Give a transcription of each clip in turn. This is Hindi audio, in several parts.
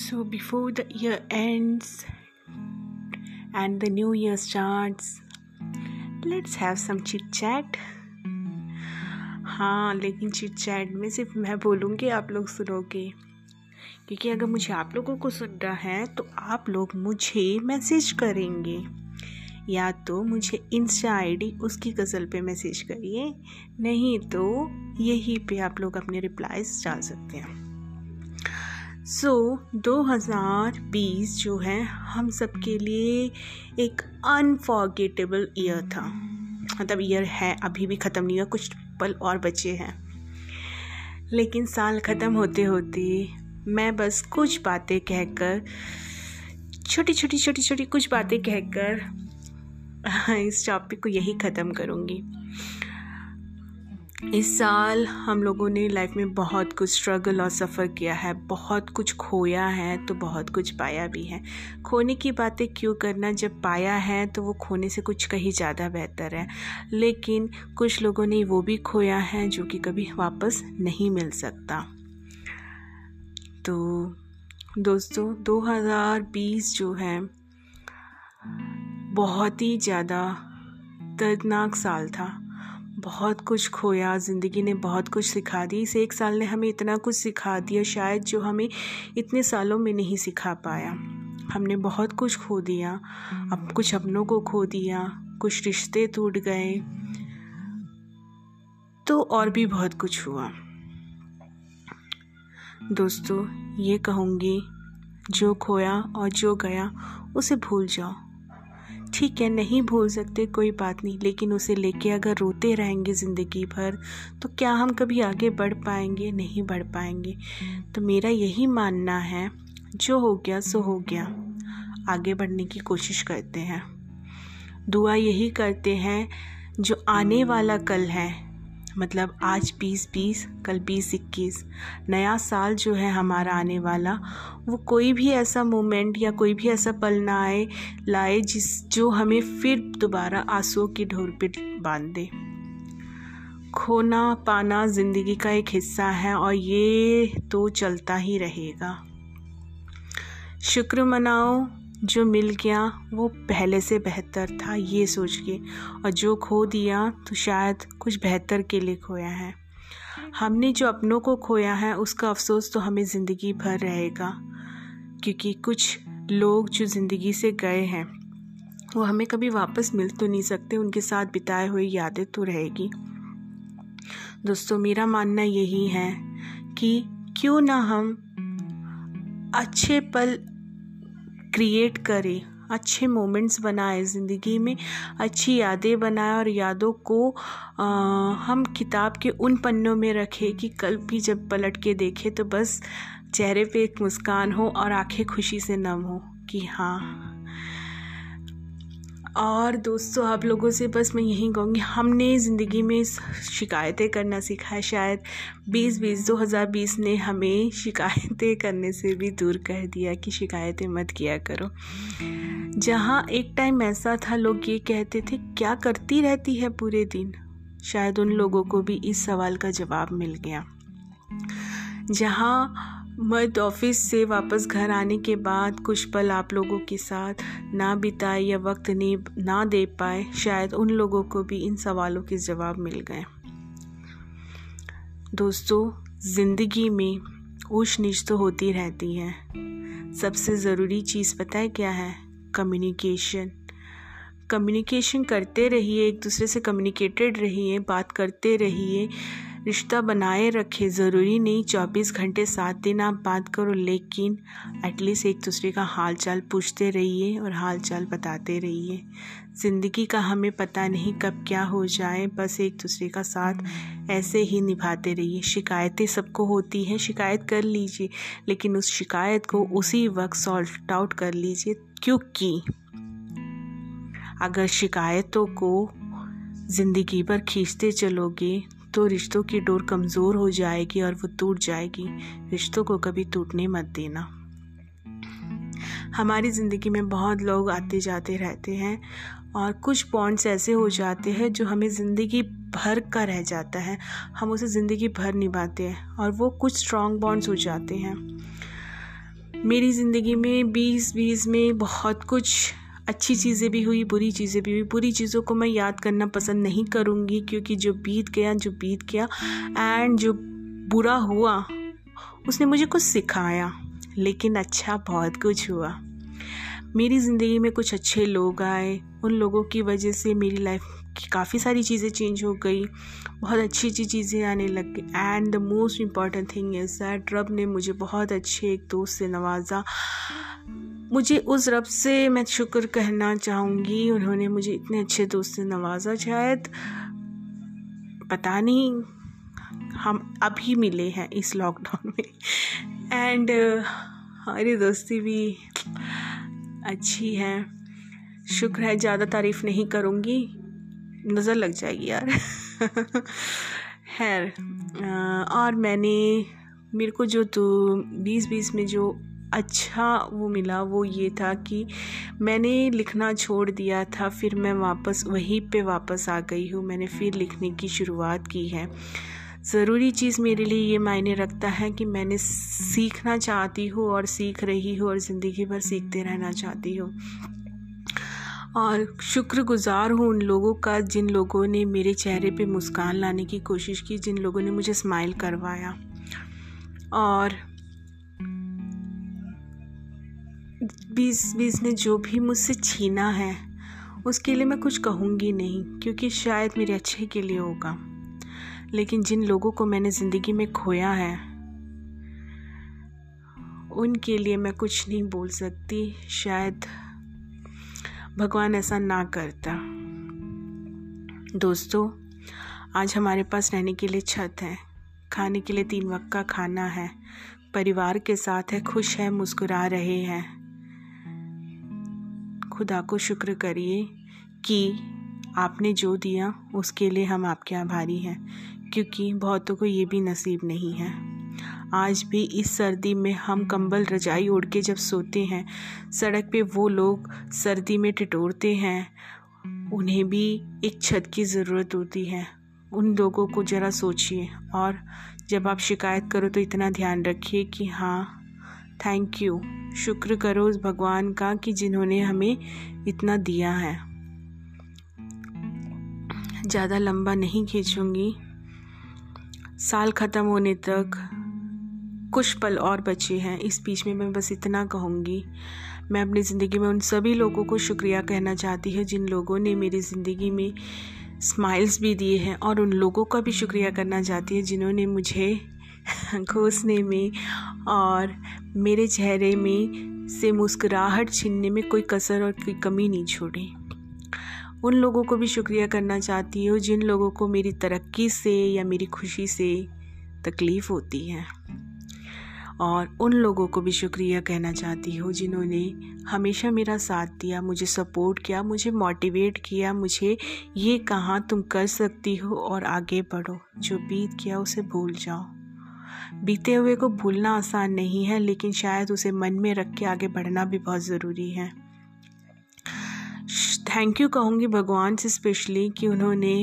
So before the year ends and the new year starts, let's have some chit chat. हाँ, लेकिन चिट चैट में सिर्फ मैं बोलूँगी, आप लोग सुनोगे, क्योंकि अगर मुझे आप लोगों को सुनना है तो आप लोग मुझे मैसेज करेंगे, या तो मुझे इंस्टा आईडी उसकी गज़ल पे मैसेज करिए, नहीं तो यही पे आप लोग अपने रिप्लाईज डाल सकते हैं। सो 2020 जो है हम सब के लिए एक अनफॉरगेटेबल ईयर था, मतलब ईयर है, अभी भी ख़त्म नहीं हुआ, कुछ पल और बचे हैं, लेकिन साल ख़त्म होते होते मैं बस कुछ बातें कहकर छोटी छोटी कुछ बातें कहकर इस टॉपिक को यही ख़त्म करूँगी। इस साल हम लोगों ने लाइफ में बहुत कुछ स्ट्रगल और सफ़र किया है, बहुत कुछ खोया है तो बहुत कुछ पाया भी है। खोने की बातें क्यों करना, जब पाया है तो वो खोने से कुछ कहीं ज़्यादा बेहतर है। लेकिन कुछ लोगों ने वो भी खोया है जो कि कभी वापस नहीं मिल सकता। तो दोस्तों 2020 जो है बहुत ही ज़्यादा दर्दनाक साल था, बहुत कुछ खोया, ज़िंदगी ने बहुत कुछ सिखा दी। इस एक साल ने हमें इतना कुछ सिखा दिया शायद जो हमें इतने सालों में नहीं सिखा पाया। हमने बहुत कुछ खो दिया, अब कुछ अपनों को खो दिया, कुछ रिश्ते टूट गए, तो और भी बहुत कुछ हुआ। दोस्तों ये कहूँगी, जो खोया और जो गया उसे भूल जाओ। ठीक है, नहीं भूल सकते, कोई बात नहीं, लेकिन उसे लेके अगर रोते रहेंगे ज़िंदगी भर तो क्या हम कभी आगे बढ़ पाएंगे? नहीं बढ़ पाएंगे। तो मेरा यही मानना है, जो हो गया सो हो गया, आगे बढ़ने की कोशिश करते हैं। दुआ यही करते हैं जो आने वाला कल है, मतलब आज 2020, कल 2021, नया साल जो है हमारा आने वाला, वो कोई भी ऐसा मोमेंट या कोई भी ऐसा पल ना लाए जो हमें फिर दोबारा आंसुओं की ढोर पे बांध दे। खोना पाना ज़िंदगी का एक हिस्सा है और ये तो चलता ही रहेगा। शुक्र मनाओ, जो मिल गया वो पहले से बेहतर था ये सोच के, और जो खो दिया तो शायद कुछ बेहतर के लिए खोया है। हमने जो अपनों को खोया है उसका अफसोस तो हमें ज़िंदगी भर रहेगा, क्योंकि कुछ लोग जो ज़िंदगी से गए हैं वो हमें कभी वापस मिल तो नहीं सकते, उनके साथ बिताए हुए यादें तो रहेगी। दोस्तों मेरा मानना यही है कि क्यों ना हम अच्छे पल क्रिएट करें, अच्छे मोमेंट्स बनाएं ज़िंदगी में, अच्छी यादें बनाएं, और यादों को हम किताब के उन पन्नों में रखें कि कल भी जब पलट के देखें तो बस चेहरे पे एक मुस्कान हो और आंखें खुशी से नम हो कि हाँ। और दोस्तों आप लोगों से बस मैं यही कहूँगी, हमने ज़िंदगी में शिकायतें करना सीखा है, शायद 2020 ने हमें शिकायतें करने से भी दूर कर दिया कि शिकायतें मत किया करो। जहाँ एक टाइम ऐसा था लोग ये कहते थे क्या करती रहती है पूरे दिन, शायद उन लोगों को भी इस सवाल का जवाब मिल गया। जहाँ मर्द ऑफिस से वापस घर आने के बाद कुछ पल आप लोगों के साथ ना बिताए या वक्त ना दे पाए, शायद उन लोगों को भी इन सवालों के जवाब मिल गए। दोस्तों ज़िंदगी में ऊंच नीच तो होती रहती है, सबसे ज़रूरी चीज़ पता है क्या है? कम्युनिकेशन करते रहिए, एक दूसरे से कम्युनिकेटेड रहिए, बात करते रहिए, रिश्ता बनाए रखे। ज़रूरी नहीं 24 घंटे 7 दिन आप बात करो, लेकिन एटलीस्ट एक दूसरे का हालचाल पूछते रहिए और हालचाल बताते रहिए। ज़िंदगी का हमें पता नहीं कब क्या हो जाए, बस एक दूसरे का साथ ऐसे ही निभाते रहिए। शिकायतें सबको होती हैं, शिकायत कर लीजिए, लेकिन उस शिकायत को उसी वक्त सॉल्व आउट कर लीजिए, क्योंकि अगर शिकायतों को ज़िंदगी भर खींचते चलोगे तो रिश्तों की डोर कमज़ोर हो जाएगी और वो टूट जाएगी। रिश्तों को कभी टूटने मत देना। हमारी ज़िंदगी में बहुत लोग आते जाते रहते हैं और कुछ बॉन्ड्स ऐसे हो जाते हैं जो हमें ज़िंदगी भर का रह जाता है, हम उसे ज़िंदगी भर निभाते हैं, और वो कुछ स्ट्रॉन्ग बॉन्ड्स हो जाते हैं। मेरी ज़िंदगी में 2020 में बहुत कुछ अच्छी चीज़ें भी हुई, बुरी चीज़ें भी हुई। बुरी चीज़ों को मैं याद करना पसंद नहीं करूँगी, क्योंकि जो बीत गया एंड जो बुरा हुआ उसने मुझे कुछ सिखाया, लेकिन अच्छा बहुत कुछ हुआ। मेरी ज़िंदगी में कुछ अच्छे लोग आए, उन लोगों की वजह से मेरी लाइफ की काफ़ी सारी चीज़ें चेंज हो गई, बहुत अच्छी अच्छी चीज़ें आने लग गई। And the most important thing is that रब ने मुझे बहुत अच्छे एक दोस्त से नवाजा। मुझे उस रब से मैं शुक्र कहना चाहूँगी, उन्होंने मुझे इतने अच्छे दोस्त से नवाजा। शायद पता नहीं हम अभी मिले हैं इस लॉकडाउन में, एंड हमारी दोस्ती भी अच्छी है। शुक्र है, ज़्यादा तारीफ़ नहीं करूँगी, नज़र लग जाएगी यार। खैर, और मेरे को जो 2020 में जो अच्छा वो मिला वो ये था कि मैंने लिखना छोड़ दिया था, फिर मैं वहीं पे वापस आ गई हूँ। मैंने फिर लिखने की शुरुआत की है। ज़रूरी चीज़ मेरे लिए ये मायने रखता है कि मैंने सीखना चाहती हूँ और सीख रही हूँ और ज़िंदगी भर सीखते रहना चाहती हूँ। और शुक्रगुज़ार हूँ उन लोगों का जिन लोगों ने मेरे चेहरे पे मुस्कान लाने की कोशिश की, जिन लोगों ने मुझे स्माइल करवाया। और 2020 ने जो भी मुझसे छीना है उसके लिए मैं कुछ कहूँगी नहीं, क्योंकि शायद मेरे अच्छे के लिए होगा। लेकिन जिन लोगों को मैंने ज़िंदगी में खोया है उनके लिए मैं कुछ नहीं बोल सकती। शायद भगवान ऐसा ना करता। दोस्तों, आज हमारे पास रहने के लिए छत है, खाने के लिए 3 वक्त का खाना है, परिवार के साथ है, खुश है, मुस्कुरा रहे हैं। खुदा को शुक्र करिए कि आपने जो दिया उसके लिए हम आपके आभारी हैं, क्योंकि बहुतों को ये भी नसीब नहीं है। आज भी इस सर्दी में हम कंबल रजाई ओढ़ के जब सोते हैं, सड़क पे वो लोग सर्दी में टिटोरते हैं, उन्हें भी एक छत की ज़रूरत होती है। उन लोगों को ज़रा सोचिए, और जब आप शिकायत करो तो इतना ध्यान रखिए कि हाँ, थैंक यू, शुक्र करो उस भगवान का कि जिन्होंने हमें इतना दिया है। ज़्यादा लंबा नहीं खींचूंगी। साल ख़त्म होने तक कुछ पल और बचे हैं, इस बीच में मैं बस इतना कहूँगी। मैं अपनी ज़िंदगी में उन सभी लोगों को शुक्रिया कहना चाहती हूँ जिन लोगों ने मेरी ज़िंदगी में स्माइल्स भी दिए हैं, और उन लोगों का भी शुक्रिया करना चाहती हूँ जिन्होंने मुझे घोंसने में और मेरे चेहरे में से मुस्कुराहट छीनने में कोई कसर और कोई कमी नहीं छोड़ी। उन लोगों को भी शुक्रिया करना चाहती हूँ जिन लोगों को मेरी तरक्की से या मेरी खुशी से तकलीफ़ होती है, और उन लोगों को भी शुक्रिया कहना चाहती हूँ जिन्होंने हमेशा मेरा साथ दिया, मुझे सपोर्ट किया, मुझे मोटिवेट किया, मुझे ये कहा तुम कर सकती हो और आगे बढ़ो। जो बीत गया उसे भूल जाओ। बीते हुए को भूलना आसान नहीं है, लेकिन शायद उसे मन में रख के आगे बढ़ना भी बहुत ज़रूरी है। थैंक यू कहूँगी भगवान से स्पेशली कि उन्होंने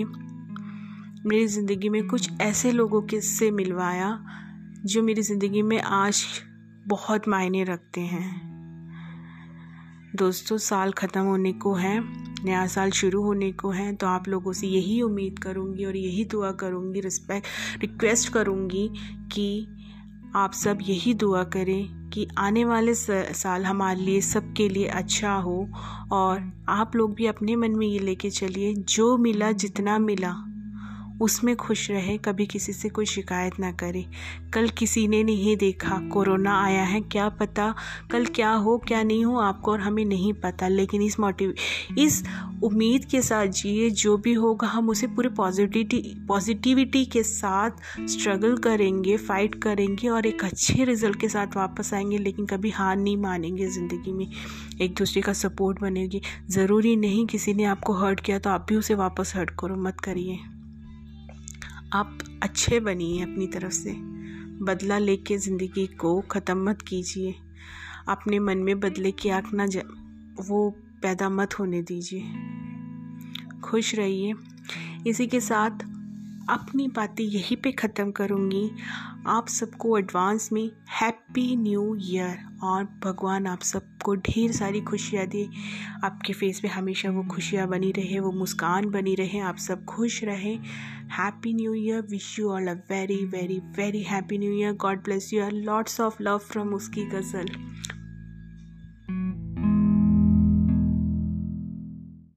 मेरी ज़िंदगी में कुछ ऐसे लोगों के से मिलवाया जो मेरी ज़िंदगी में आज बहुत मायने रखते हैं। दोस्तों, साल ख़त्म होने को है, नया साल शुरू होने को है, तो आप लोगों से यही उम्मीद करूँगी और यही दुआ करूँगी, रिक्वेस्ट करूँगी कि आप सब यही दुआ करें कि आने वाले साल हमारे लिए सबके लिए अच्छा हो। और आप लोग भी अपने मन में ये लेके चलिए, जो मिला जितना मिला उसमें खुश रहें, कभी किसी से कोई शिकायत ना करें। कल किसी ने नहीं देखा कोरोना आया है, क्या पता कल क्या हो क्या नहीं हो, आपको और हमें नहीं पता। लेकिन इस उम्मीद के साथ जिए, जो भी होगा हम उसे पूरे पॉजिटिविटी के साथ स्ट्रगल करेंगे, फाइट करेंगे और एक अच्छे रिजल्ट के साथ वापस आएंगे। लेकिन कभी हार नहीं मानेंगे ज़िंदगी में, एक दूसरे का सपोर्ट बनेगी। ज़रूरी नहीं किसी ने आपको हर्ट किया तो आप भी उसे वापस हर्ट करो, मत करिए। आप अच्छे बनिए, अपनी तरफ से बदला लेके ज़िंदगी को ख़त्म मत कीजिए। अपने मन में बदले की आग ना वो पैदा मत होने दीजिए। खुश रहिए। इसी के साथ अपनी बातें यहीं पे ख़त्म करूँगी। आप सबको एडवांस में हैप्पी न्यू ईयर, और भगवान आप सबको ढेर सारी खुशियाँ दे। आपके फेस पे हमेशा वो खुशियाँ बनी रहे, वो मुस्कान बनी रहे, आप सब खुश रहें। Happy new year, wish you all a very very very happy new year. God bless you, lots of love from उसकी गज़ल।